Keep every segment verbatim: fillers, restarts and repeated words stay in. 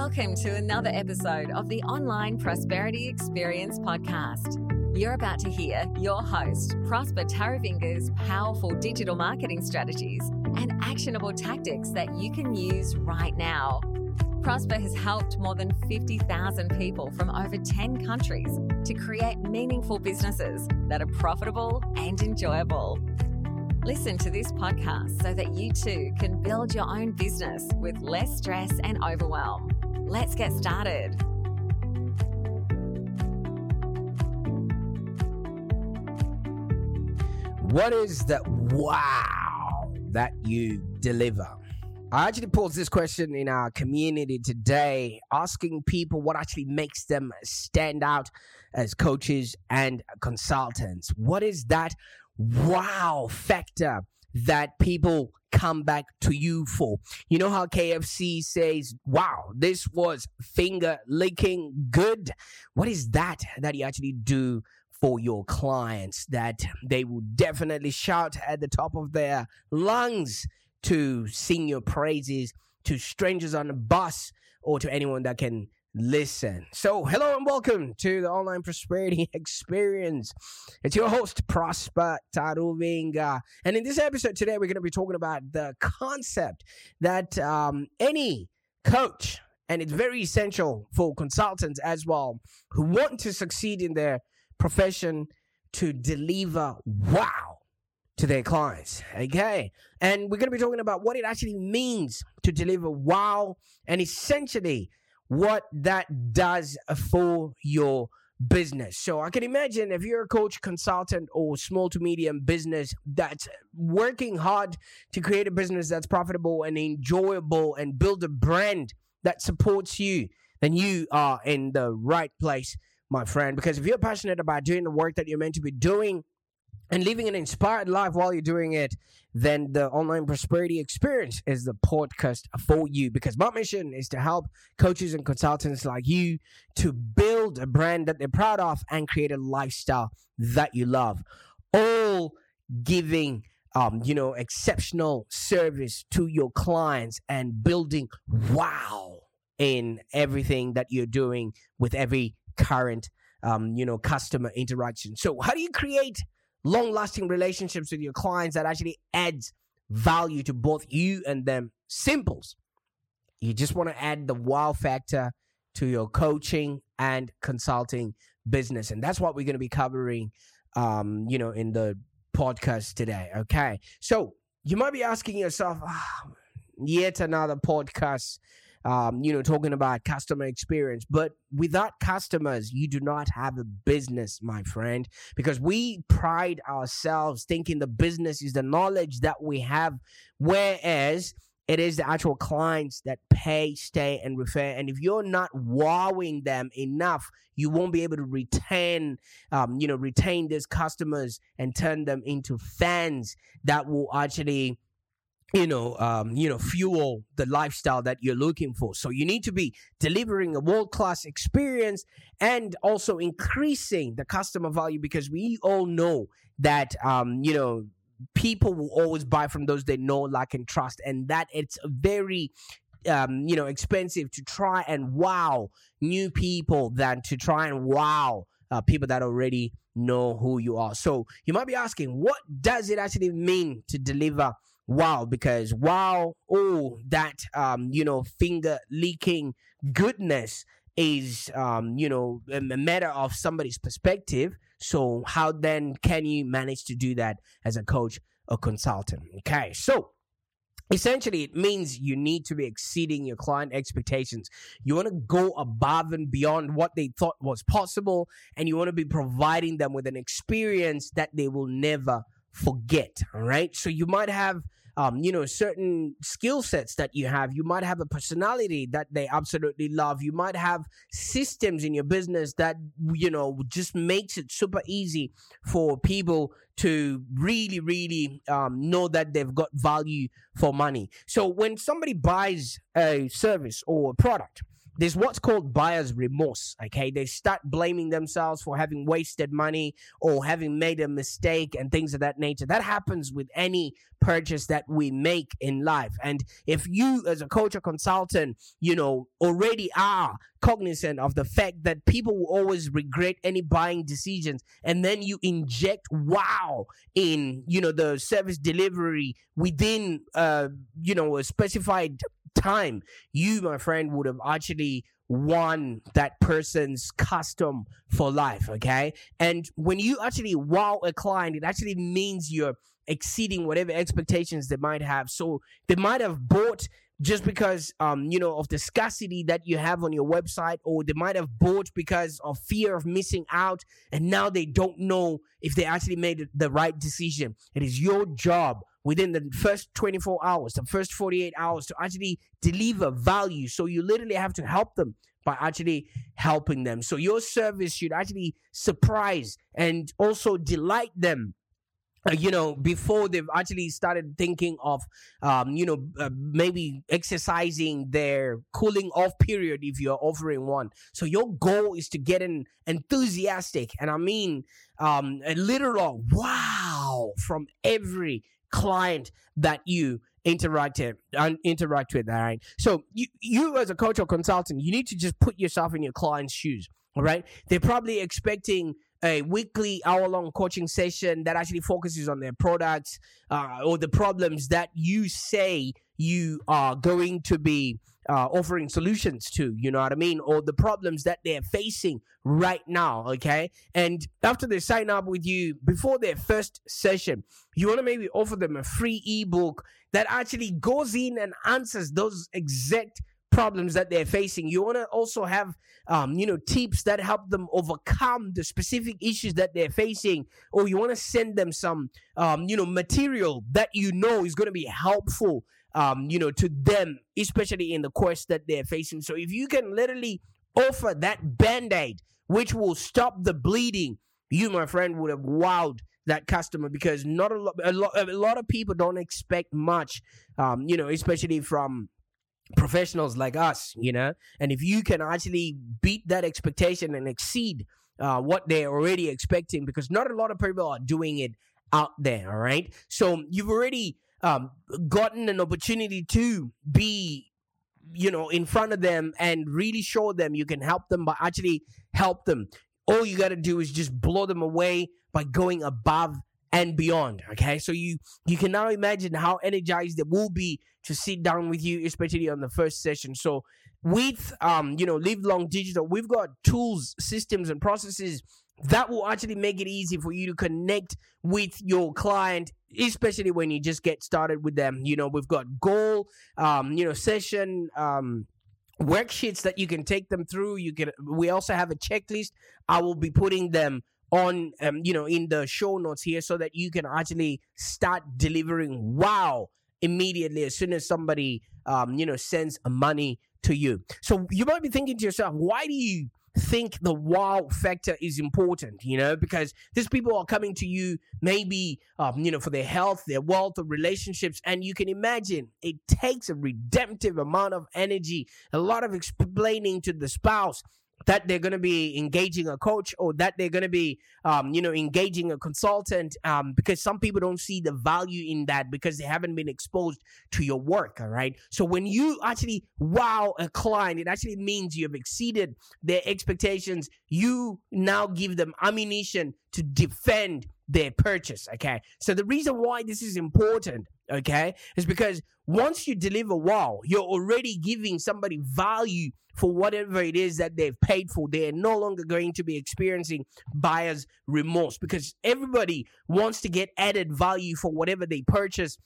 Welcome to another episode of the Online Prosperity Experience Podcast. You're about to hear your host, Prosper Taravinga's powerful digital marketing strategies and actionable tactics that you can use right now. Prosper has helped more than fifty thousand people from over ten countries to create meaningful businesses that are profitable and enjoyable. Listen to this podcast so that you too can build your own business with less stress and overwhelm. Let's get started. What is that wow that you deliver? I actually posed this question in our community today, asking people what actually makes them stand out as coaches and consultants. What is that wow factor that people come back to you for? You know how K F C says, wow, this was finger licking good? What is that that you actually do for your clients that they will definitely shout at the top of their lungs to sing your praises to strangers on a bus or to anyone that can listen? So hello and welcome to the Online Prosperity Experience. It's your host, Prosper Taravinga. And in this episode today, we're going to be talking about the concept that um, any coach, and it's very essential for consultants as well, who want to succeed in their profession to deliver wow to their clients. Okay. And we're going to be talking about what it actually means to deliver wow and essentially what that does for your business. So I can imagine if you're a coach, consultant, or small to medium business that's working hard to create a business that's profitable and enjoyable and build a brand that supports you, then you are in the right place, my friend. Because if you're passionate about doing the work that you're meant to be doing and living an inspired life while you're doing it, then the Online Prosperity Experience is the podcast for you. Because my mission is to help coaches and consultants like you to build a brand that they're proud of and create a lifestyle that you love, all giving um, you know, exceptional service to your clients and building wow in everything that you're doing with every current um, you know, customer interaction. So how do you create long-lasting relationships with your clients that actually adds value to both you and them? Simples. You just want to add the wow factor to your coaching and consulting business. And that's what we're going to be covering, um, you know, in the podcast today. Okay. So you might be asking yourself, oh, yet another podcast, um, you know, talking about customer experience. But without customers, you do not have a business, my friend, because we pride ourselves thinking the business is the knowledge that we have, whereas it is the actual clients that pay, stay, and refer. And if you're not wowing them enough, you won't be able to retain, um, you know, retain these customers and turn them into fans that will actually, you know, um, you know, fuel the lifestyle that you're looking for. So you need to be delivering a world-class experience and also increasing the customer value, because we all know that, um, you know, people will always buy from those they know, like, and trust, and that it's very, um, you know, expensive to try and wow new people than to try and wow uh, people that already know who you are. So you might be asking, what does it actually mean to deliver wow? Because wow, all that, um, you know, finger leaking goodness is, um, you know, a matter of somebody's perspective. So how then can you manage to do that as a coach or consultant? Okay. So essentially, it means you need to be exceeding your client expectations. You want to go above and beyond what they thought was possible, and you want to be providing them with an experience that they will never forget. All right. So you might have, um, you know, certain skill sets that you have. You might have a personality that they absolutely love. You might have systems in your business that, you know, just makes it super easy for people to really, really um, know that they've got value for money. So when somebody buys a service or a product, There's what's called buyer's remorse, okay? They start blaming themselves for having wasted money or having made a mistake and things of that nature. That happens with any purchase that we make in life. And if you, as a coach or consultant, you know, already are cognizant of the fact that people will always regret any buying decisions, and then you inject wow in, you know, the service delivery within, uh, you know, a specified time, you, my friend, would have actually won that person's custom for life, okay? And when you actually wow a client, it actually means you're exceeding whatever expectations they might have. So they might have bought just because, um, you know, of the scarcity that you have on your website, or they might have bought because of fear of missing out, and now they don't know if they actually made the right decision. It is your job within the first twenty-four hours, the first forty-eight hours to actually deliver value. So you literally have to help them by actually helping them. So your service should actually surprise and also delight them, you know, before they've actually started thinking of, um, you know, uh, maybe exercising their cooling off period if you're offering one. So your goal is to get an enthusiastic, and I mean um, a literal wow from every client that you interact with, interact with, all right? So you, you as a coach or consultant, you need to just put yourself in your client's shoes, all right? They're probably expecting a weekly hour-long coaching session that actually focuses on their products uh, or the problems that you say you are going to be uh, offering solutions to, you know what I mean? Or the problems that they're facing right now, okay? And after they sign up with you, before their first session, you want to maybe offer them a free ebook that actually goes in and answers those exact problems that they're facing. You want to also have, um, you know, tips that help them overcome the specific issues that they're facing, or you want to send them some, um, you know, material that you know is going to be helpful, um, you know, to them, especially in the quest that they're facing. So if you can literally offer that Band-Aid, which will stop the bleeding, you, my friend, would have wowed that customer, because not a lot, a lot, a lot of people don't expect much, um, you know, especially from professionals like us, you know. And if you can actually beat that expectation and exceed uh, what they're already expecting, because not a lot of people are doing it out there, all right? So you've already um, gotten an opportunity to be, you know, in front of them and really show them you can help them, but actually help them. All you got to do is just blow them away by going above and beyond, okay? So you you can now imagine how energized they will be to sit down with you, especially on the first session. So with, um, you know, Live Long Digital, we've got tools, systems, and processes that will actually make it easy for you to connect with your client, especially when you just get started with them. You know, we've got goal, um, you know, session, um, worksheets that you can take them through. You can. We also have a checklist. I will be putting them on, um, you know, in the show notes here, so that you can actually start delivering wow immediately as soon as somebody, um, you know, sends money to you. So you might be thinking to yourself, why do you think the wow factor is important? You know, because these people are coming to you maybe, um, you know, for their health, their wealth, or relationships. And you can imagine it takes a redemptive amount of energy, a lot of explaining to the spouse that they're going to be engaging a coach, or that they're going to be, um, you know, engaging a consultant, um, because some people don't see the value in that because they haven't been exposed to your work, all right? So when you actually wow a client, it actually means you have exceeded their expectations. You now give them ammunition to defend their purchase, okay? So the reason why this is important, okay, is because once you deliver wow, you're already giving somebody value for whatever it is that they've paid for. They're no longer going to be experiencing buyer's remorse, because everybody wants to get added value for whatever they purchase.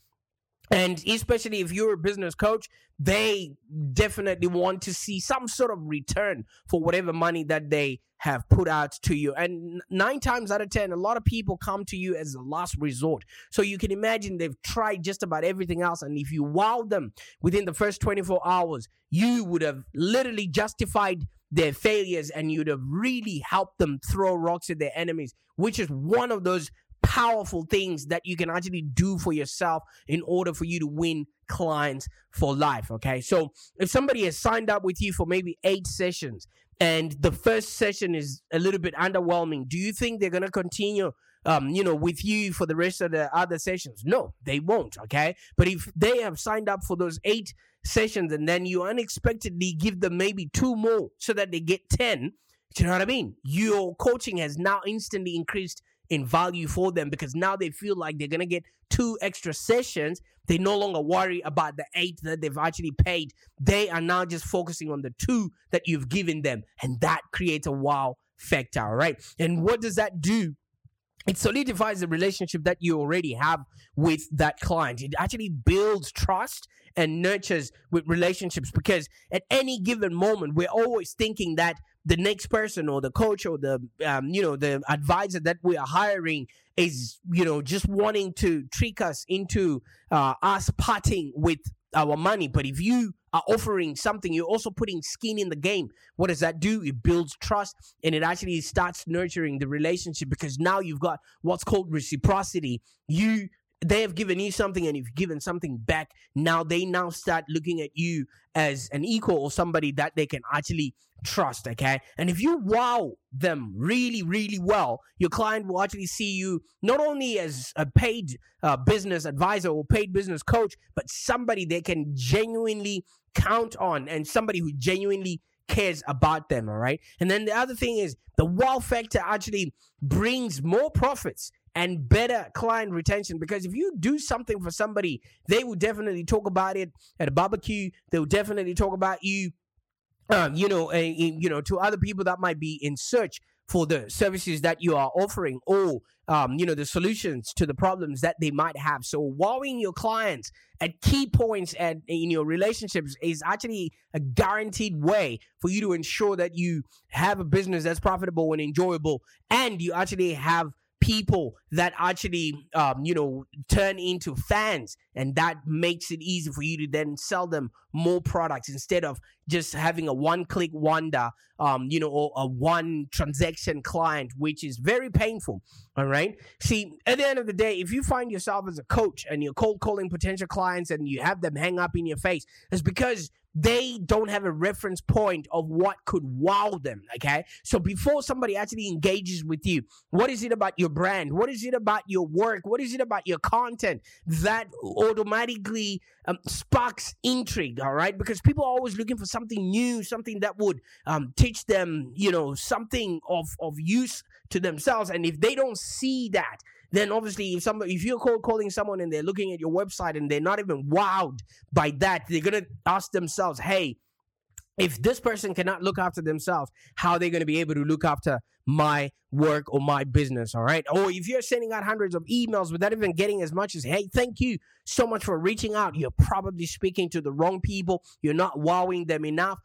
And especially if you're a business coach, they definitely want to see some sort of return for whatever money that they have put out to you. And nine times out of ten, a lot of people come to you as a last resort. So you can imagine they've tried just about everything else. And if you wow them within the first twenty-four hours, you would have literally justified their failures, and you'd have really helped them throw rocks at their enemies, which is one of those powerful things that you can actually do for yourself in order for you to win clients for life. Okay. So if somebody has signed up with you for maybe eight sessions and the first session is a little bit underwhelming, do you think they're going to continue, um, you know, with you for the rest of the other sessions? No, they won't. Okay. But if they have signed up for those eight sessions and then you unexpectedly give them maybe two more so that they get ten, do you know what I mean? Your coaching has now instantly increased in value for them because now they feel like they're going to get two extra sessions. They no longer worry about the eight that they've actually paid. They are now just focusing on the two that you've given them. And that creates a wow factor, right? And what does that do? It solidifies the relationship that you already have with that client. It actually builds trust and nurtures with relationships, because at any given moment, we're always thinking that the next person or the coach or the, um, you know, the advisor that we are hiring is, you know, just wanting to trick us into uh, us parting with our money. But if you are offering something, you're also putting skin in the game. What does that do? It builds trust and it actually starts nurturing the relationship, because now you've got what's called reciprocity. You They have given you something and you've given something back. Now they now start looking at you as an equal or somebody that they can actually trust, okay? And if you wow them really, really well, your client will actually see you not only as a paid uh, business advisor or paid business coach, but somebody they can genuinely count on and somebody who genuinely cares about them, all right? And then the other thing is the wow factor actually brings more profits and better client retention, because if you do something for somebody, they will definitely talk about it at a barbecue. They will definitely talk about you, um, you know, uh, in, you know, to other people that might be in search for the services that you are offering, or um, you know, the solutions to the problems that they might have. So wowing your clients at key points and in your relationships is actually a guaranteed way for you to ensure that you have a business that's profitable and enjoyable, and you actually have people that actually, um, you know, turn into fans, and that makes it easy for you to then sell them more products instead of just having a one-click wonder, um, you know, or a one-transaction client, which is very painful, all right? See, at the end of the day, if you find yourself as a coach and you're cold calling potential clients and you have them hang up in your face, it's because they don't have a reference point of what could wow them, okay? So before somebody actually engages with you, what is it about your brand? What is it about your work? What is it about your content that automatically um, sparks intrigue, all right? Because people are always looking for something Something new, something that would um, teach them, you know, something of, of use to themselves. And if they don't see that, then obviously if somebody, if you're cold calling someone and they're looking at your website and they're not even wowed by that, they're going to ask themselves, hey, if this person cannot look after themselves, how are they going to be able to look after my work or my business, all right? Or if you're sending out hundreds of emails without even getting as much as, hey, thank you so much for reaching out, you're probably speaking to the wrong people, you're not wowing them enough,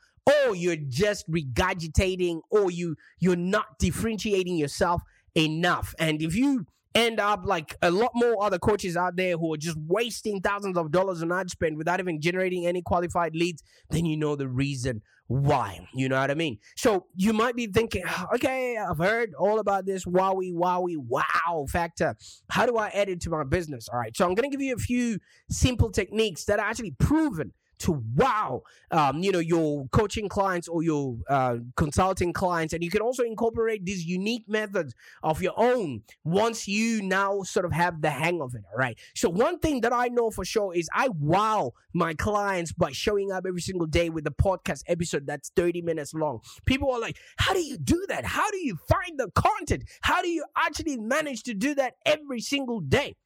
or you're just regurgitating, or you, you're not differentiating yourself enough. And if you end up like a lot more other coaches out there who are just wasting thousands of dollars on ad spend without even generating any qualified leads, then you know the reason why. You know what I mean? So you might be thinking, okay, I've heard all about this wowie, wowie, wow factor. How do I add it to my business? All right, so I'm going to give you a few simple techniques that are actually proven to wow, um, you know, your coaching clients or your uh, consulting clients. And you can also incorporate these unique methods of your own once you now sort of have the hang of it, all right? So one thing that I know for sure is I wow my clients by showing up every single day with a podcast episode that's thirty minutes long. People are like, how do you do that? How do you find the content? How do you actually manage to do that every single day?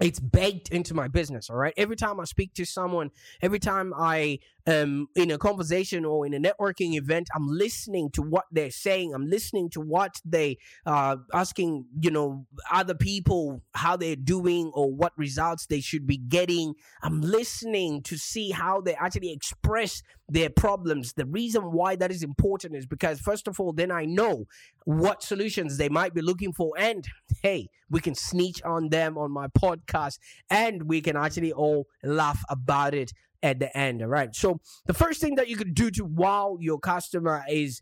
It's baked into my business, all right? Every time I speak to someone, every time I am in a conversation or in a networking event, I'm listening to what they're saying. I'm listening to what they are uh, asking, you know, other people how they're doing or what results they should be getting. I'm listening to see how they actually express their problems. The reason why that is important is because, first of all, then I know what solutions they might be looking for. And hey, we can sneak on them on my podcast and we can actually all laugh about it at the end. All right. So the first thing that you could do to wow your customer is,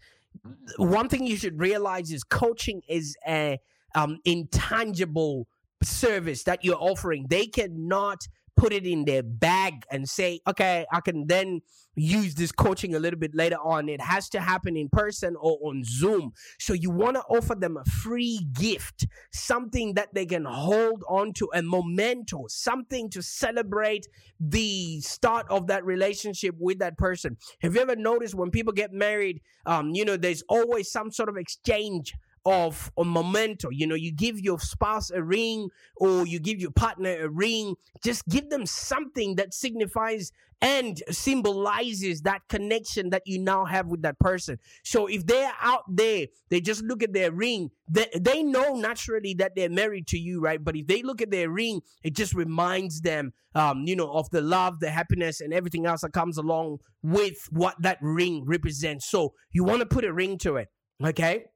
one thing you should realize is coaching is a um, intangible service that you're offering. They cannot put it in their bag and say, okay, I can then use this coaching a little bit later on. It has to happen in person or on Zoom. So you want to offer them a free gift, something that they can hold on to, a memento, something to celebrate the start of that relationship with that person. Have you ever noticed when people get married, um, you know, there's always some sort of exchange of a memento. You know, you give your spouse a ring or you give your partner a ring. Just give them something that signifies and symbolizes that connection that you now have with that person. So if they're out there, they just look at their ring, they, they know naturally that they're married to you, right? But if they look at their ring, it just reminds them, um, you know, of the love, the happiness, and everything else that comes along with what that ring represents. So you want to put a ring to it, okay?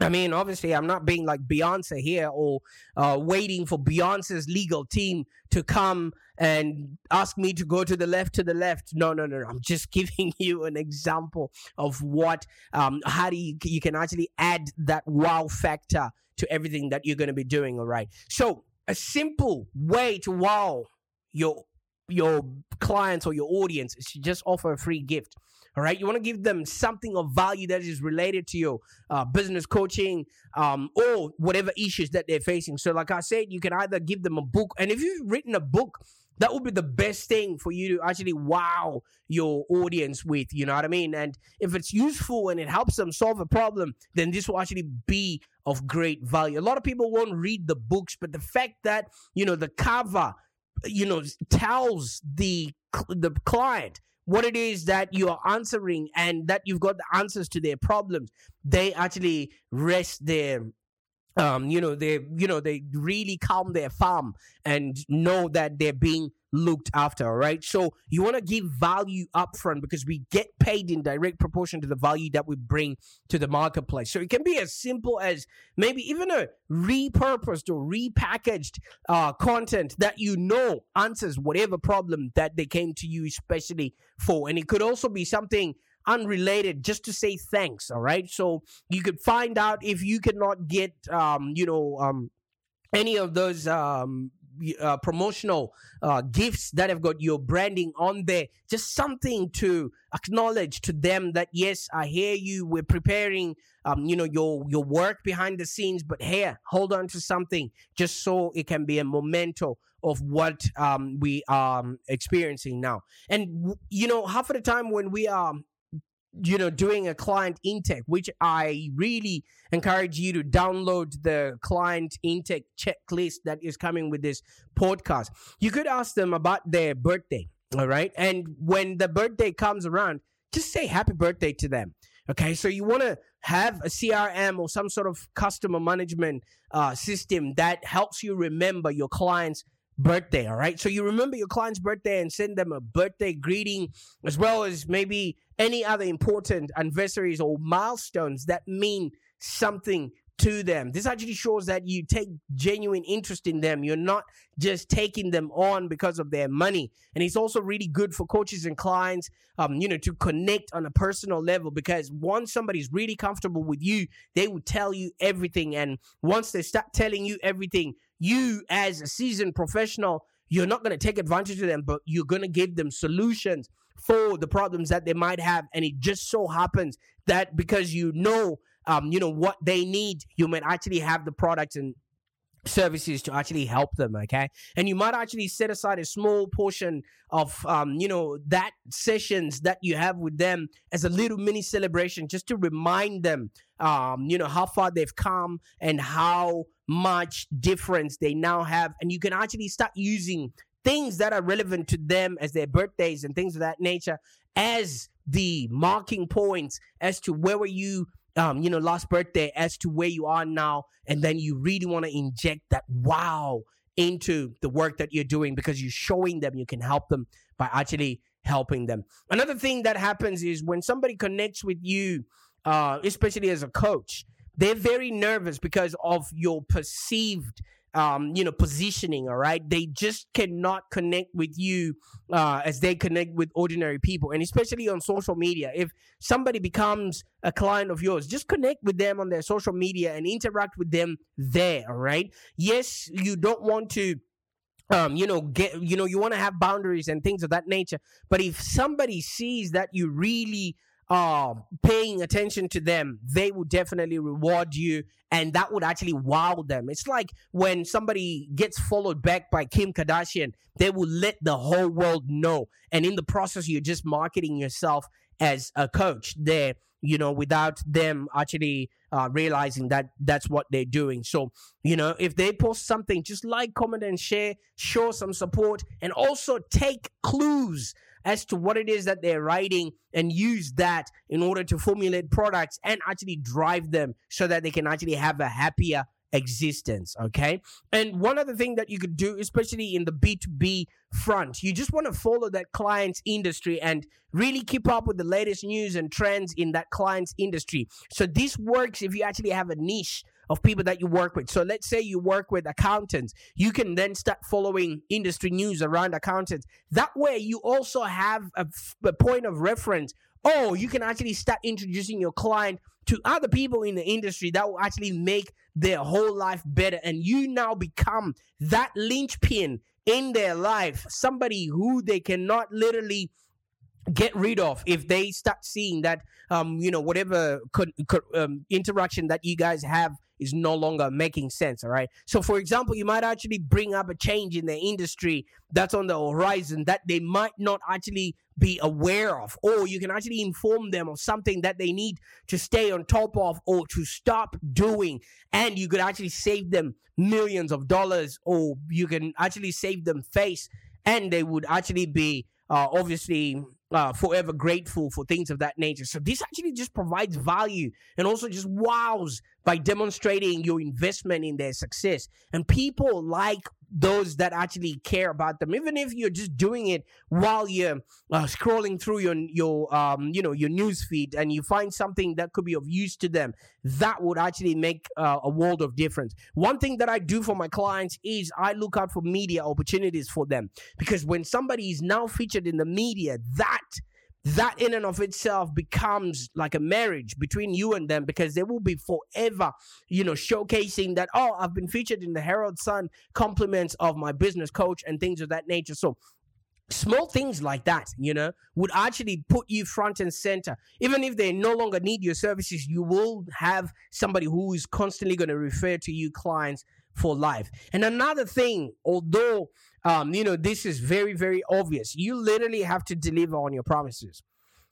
I mean, obviously, I'm not being like Beyonce here or uh, waiting for Beyonce's legal team to come and ask me to go to the left, to the left. No, no, no. I'm just giving you an example of what, um, how do you, you can actually add that wow factor to everything that you're going to be doing. All right. So a simple way to wow your your clients or your audience is to just offer a free gift. All right. You want to give them something of value that is related to your uh, business coaching um, or whatever issues that they're facing. So like I said, you can either give them a book. And if you've written a book, that would be the best thing for you to actually wow your audience with. You know what I mean? And if it's useful and it helps them solve a problem, then this will actually be of great value. A lot of people won't read the books, but the fact that, you know, the cover, you know, tells the the client what it is that you're answering and that you've got the answers to their problems, they actually rest their, um, you know, they, you know, they really calm their farm and know that they're being looked after, all right? So you want to give value upfront because we get paid in direct proportion to the value that we bring to the marketplace. So it can be as simple as maybe even a repurposed or repackaged uh, content that you know answers whatever problem that they came to you especially for. And it could also be something unrelated, just to say thanks, all right? So you could find out if you cannot get, um, you know, um, any of those um Uh, promotional uh, gifts that have got your branding on there. Just something to acknowledge to them that, yes, I hear you. We're preparing, um, you know, your your work behind the scenes, but here, hold on to something just so it can be a memento of what um, we are experiencing now. And, you know, half of the time when we are, you know, doing a client intake, which I really encourage you to download the client intake checklist that is coming with this podcast. You could ask them about their birthday, all right? And when the birthday comes around, just say happy birthday to them, okay? So you want to have a C R M or some sort of customer management uh, system that helps you remember your client's birthday, all right? So you remember your client's birthday and send them a birthday greeting, as well as maybe any other important anniversaries or milestones that mean something to them. This actually shows that you take genuine interest in them. You're not just taking them on because of their money. And it's also really good for coaches and clients, um, you know, to connect on a personal level, because once somebody's really comfortable with you, they will tell you everything. And once they start telling you everything, you as a seasoned professional, you're not going to take advantage of them, but you're going to give them solutions for the problems that they might have. And it just so happens that because you know, um, you know what they need, you might actually have the products and services to actually help them, okay? And you might actually set aside a small portion of, um, you know, that sessions that you have with them as a little mini celebration, just to remind them, um, you know, how far they've come and how much difference they now have. And you can actually start using things that are relevant to them as their birthdays and things of that nature as the marking points as to where were you, um, you know, last birthday, as to where you are now. And then you really want to inject that wow into the work that you're doing, because you're showing them you can help them by actually helping them. Another thing that happens is when somebody connects with you, uh, especially as a coach, they're very nervous because of your perceived um, you know, positioning, all right? They just cannot connect with you uh, as they connect with ordinary people. And especially on social media, if somebody becomes a client of yours, just connect with them on their social media and interact with them there, all right? Yes, you don't want to Um, you know, get, you know, you want to have boundaries and things of that nature. But if somebody sees that you really are paying attention to them, they will definitely reward you. And that would actually wow them. It's like when somebody gets followed back by Kim Kardashian, they will let the whole world know. And in the process, you're just marketing yourself as a coach there, you know, without them actually uh, realizing that that's what they're doing. So, you know, if they post something, just like, comment, and share, show some support, and also take clues as to what it is that they're writing and use that in order to formulate products and actually drive them so that they can actually have a happier existence, okay? And one other thing that you could do, especially in the B two B front, you just want to follow that client's industry and really keep up with the latest news and trends in that client's industry. So this works if you actually have a niche of people that you work with. So let's say you work with accountants. You can then start following industry news around accountants. That way you also have a, f- a point of reference. Oh, you can actually start introducing your client to other people in the industry that will actually make their whole life better. And you now become that linchpin in their life, somebody who they cannot literally get rid of if they start seeing that, um, you know, whatever co- co- um, interaction that you guys have is no longer making sense, all right? So, for example, you might actually bring up a change in the industry that's on the horizon that they might not actually be aware of, or you can actually inform them of something that they need to stay on top of or to stop doing, and you could actually save them millions of dollars, or you can actually save them face, and they would actually be uh, obviously Uh, forever grateful for things of that nature. So this actually just provides value and also just wows by demonstrating your investment in their success. And people like those that actually care about them, even if you're just doing it while you're uh, scrolling through your your um you know your newsfeed and you find something that could be of use to them. That would actually make uh, a world of difference. One thing that I do for my clients is I look out for media opportunities for them, because when somebody is now featured in the media, that That in and of itself becomes like a marriage between you and them, because they will be forever, you know, showcasing that, oh, I've been featured in the Herald Sun, compliments of my business coach and things of that nature. So small things like that, you know, would actually put you front and center. Even if they no longer need your services, you will have somebody who is constantly going to refer to you clients for life. And another thing, although Um, you know, this is very, very obvious. You literally have to deliver on your promises,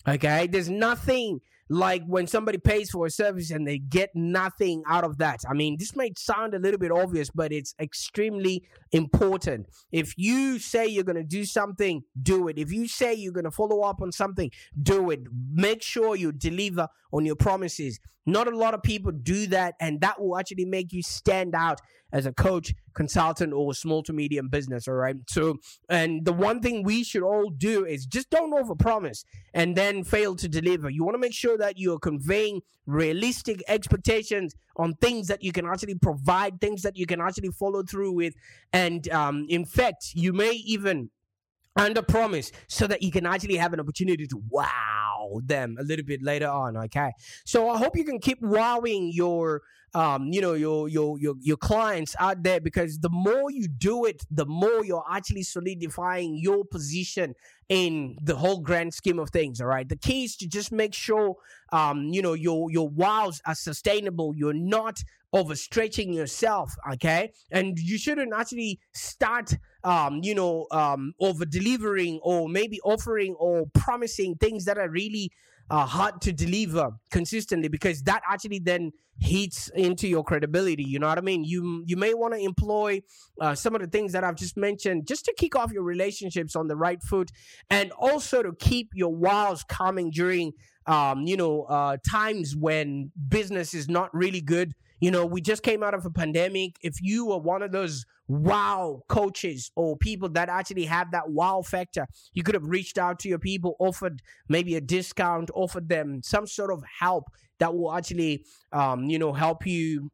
okay? There's nothing like when somebody pays for a service and they get nothing out of that. I mean, this might sound a little bit obvious, but it's extremely important. If you say you're going to do something, do it. If you say you're going to follow up on something, do it. Make sure you deliver on your promises. Not a lot of people do that, and that will actually make you stand out as a coach, consultant, or small to medium business, all right? So, and the one thing we should all do is just don't overpromise and then fail to deliver. You want to make sure that you're conveying realistic expectations on things that you can actually provide, things that you can actually follow through with. And um, in fact, you may even under promise so that you can actually have an opportunity to wow them a little bit later on, okay? So I hope you can keep wowing your um you know your your your your clients out there, because the more you do it, the more you're actually solidifying your position in the whole grand scheme of things, all right? The key is to just make sure um you know your your wows are sustainable. You're not overstretching yourself, okay? And you shouldn't actually start um you know um over delivering or maybe offering or promising things that are really Uh, hard to deliver consistently, because that actually then hits into your credibility. You know what I mean? You you may want to employ uh, some of the things that I've just mentioned just to kick off your relationships on the right foot, and also to keep your wows coming during um, you know uh, times when business is not really good. You know, we just came out of a pandemic. If you are one of those wow coaches or people that actually have that wow factor, you could have reached out to your people, offered maybe a discount, offered them some sort of help that will actually, um, you know, help you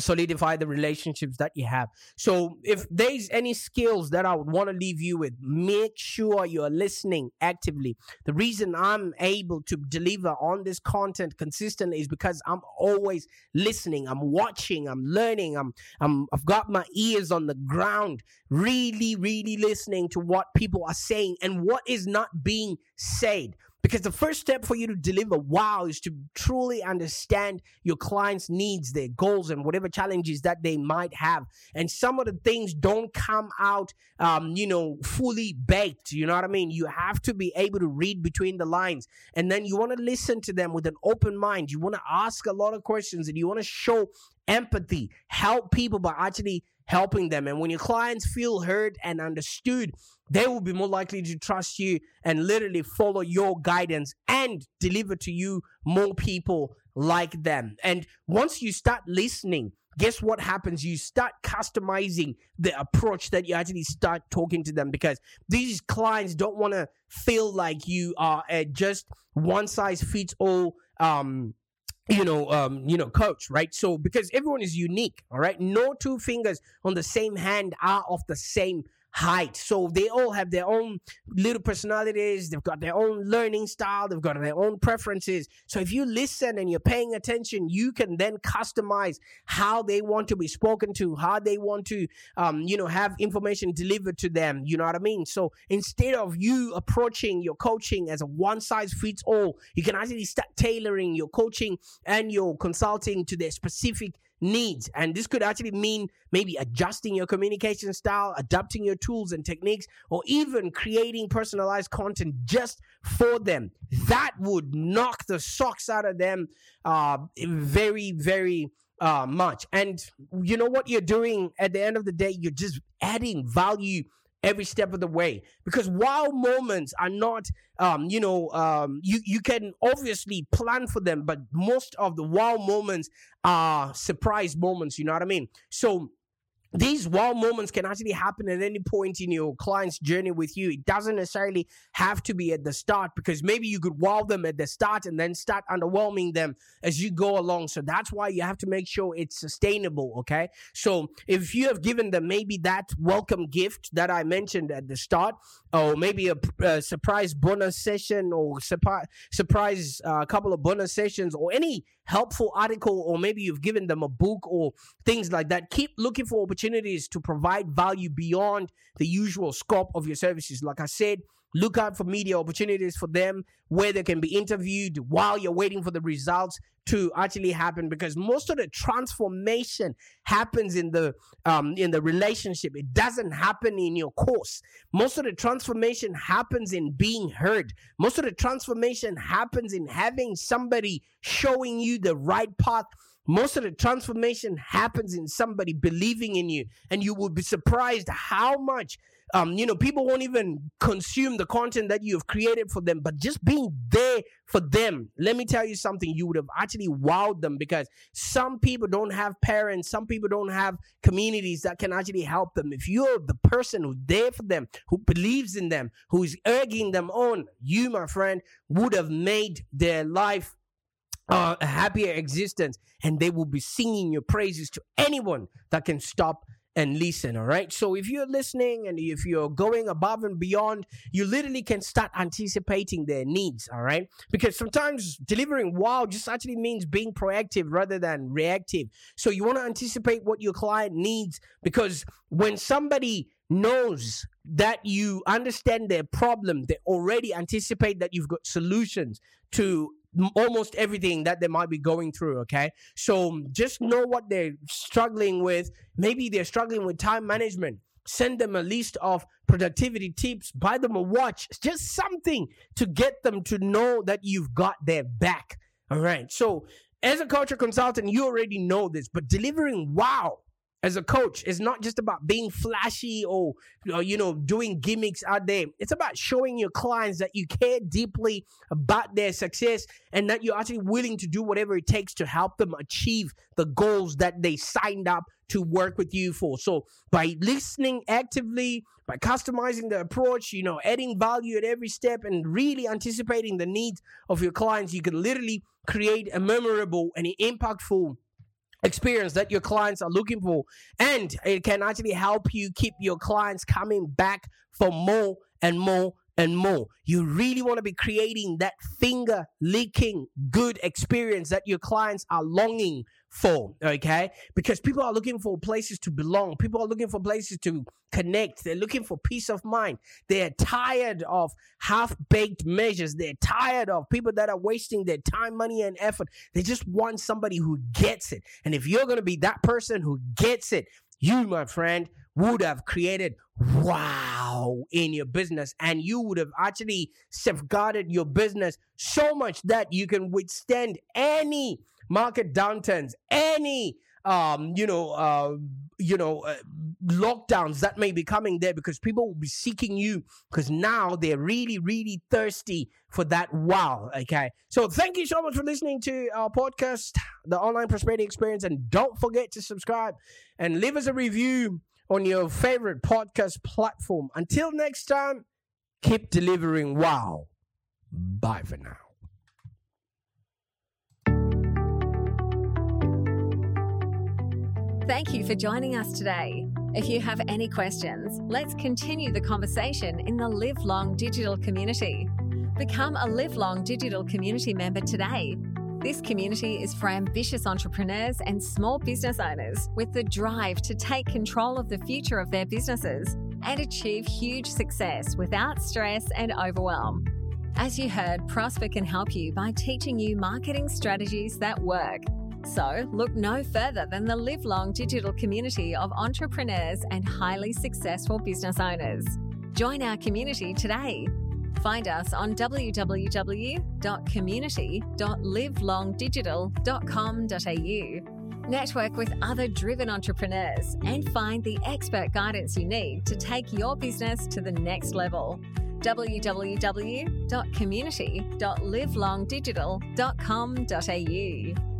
solidify the relationships that you have. So if there's any skills that I would want to leave you with, make sure you're listening actively. The reason I'm able to deliver on this content consistently is because I'm always listening. I'm watching, I'm learning, I'm, I'm, I've got my ears on the ground, really, really listening to what people are saying and what is not being said. Because the first step for you to deliver wow is to truly understand your clients' needs, their goals, and whatever challenges that they might have. And some of the things don't come out, um, you know, fully baked. You know what I mean? You have to be able to read between the lines. And then you want to listen to them with an open mind. You want to ask a lot of questions, and you want to show empathy, help people by actually helping them. And when your clients feel heard and understood, they will be more likely to trust you and literally follow your guidance and deliver to you more people like them. And once you start listening, guess what happens? You start customizing the approach that you actually start talking to them, because these clients don't want to feel like you are a just one size fits all, um, you know, um, you know, coach, right? So because everyone is unique, all right? No two fingers on the same hand are of the same height. So they all have their own little personalities. They've got their own learning style. They've got their own preferences. So if you listen and you're paying attention, you can then customize how they want to be spoken to, how they want to, um, you know, have information delivered to them. You know what I mean? So instead of you approaching your coaching as a one size fits all, you can actually start tailoring your coaching and your consulting to their specific needs. And this could actually mean maybe adjusting your communication style, adapting your tools and techniques, or even creating personalized content just for them. That would knock the socks out of them uh, very, very uh, much. And you know what you're doing at the end of the day? You're just adding value every step of the way, because wow moments are not, um, you know, um, you, you can obviously plan for them, but most of the wow moments are surprise moments. You know what I mean? So these wow moments can actually happen at any point in your client's journey with you. It doesn't necessarily have to be at the start, because maybe you could wow them at the start and then start underwhelming them as you go along. So that's why you have to make sure it's sustainable, okay? So if you have given them maybe that welcome gift that I mentioned at the start, or maybe a, a surprise bonus session, or surpri- surprise a uh, couple of bonus sessions, or any helpful article, or maybe you've given them a book or things like that, keep looking for opportunities to provide value beyond the usual scope of your services. Like I said, look out for media opportunities for them where they can be interviewed while you're waiting for the results to actually happen, because most of the transformation happens in the um, in the relationship. It doesn't happen in your course. Most of the transformation happens in being heard. Most of the transformation happens in having somebody showing you the right path. Most of the transformation happens in somebody believing in you, and you will be surprised how much Um, you know, people won't even consume the content that you've created for them, but just being there for them. Let me tell you something, you would have actually wowed them, because some people don't have parents, some people don't have communities that can actually help them. If you're the person who's there for them, who believes in them, who is urging them on, you, my friend, would have made their life uh, a happier existence, and they will be singing your praises to anyone that can stop and listen, all right? So if you're listening and if you're going above and beyond, you literally can start anticipating their needs, all right? Because sometimes delivering wow just actually means being proactive rather than reactive. So you want to anticipate what your client needs, because when somebody knows that you understand their problem, they already anticipate that you've got solutions to almost everything that they might be going through, okay? So just know what they're struggling with. Maybe they're struggling with time management. Send them a list of productivity tips, buy them a watch, just something to get them to know that you've got their back, all right? So as a coach or consultant, you already know this, but delivering wow as a coach, it's not just about being flashy or, you know, doing gimmicks out there. It's about showing your clients that you care deeply about their success and that you're actually willing to do whatever it takes to help them achieve the goals that they signed up to work with you for. So by listening actively, by customizing the approach, you know, adding value at every step and really anticipating the needs of your clients, you can literally create a memorable and impactful experience that your clients are looking for, and it can actually help you keep your clients coming back for more and more and more. You really want to be creating that finger-licking good experience that your clients are longing for, okay? Because people are looking for places to belong. People are looking for places to connect. They're looking for peace of mind. They're tired of half-baked measures. They're tired of people that are wasting their time, money, and effort. They just want somebody who gets it. And if you're going to be that person who gets it, you, my friend, would have created wow in your business, and you would have actually safeguarded your business so much that you can withstand any market downturns, any um, you know, uh, you know, uh, lockdowns that may be coming there, because people will be seeking you because now they're really, really thirsty for that wow. Okay, so thank you so much for listening to our podcast, The Online Prosperity Experience, and don't forget to subscribe and leave us a review on your favorite podcast platform. Until next time, keep delivering wow. Bye for now. Thank you for joining us today. If you have any questions, let's continue the conversation in the Live Long Digital community. Become a Live Long Digital community member today. This community is for ambitious entrepreneurs and small business owners with the drive to take control of the future of their businesses and achieve huge success without stress and overwhelm. As you heard, Prosper can help you by teaching you marketing strategies that work. So look no further than the Live Long Digital community of entrepreneurs and highly successful business owners. Join our community today. Find us on w w w dot community dot live long digital dot com dot a u. Network with other driven entrepreneurs and find the expert guidance you need to take your business to the next level. w w w dot community dot live long digital dot com dot a u.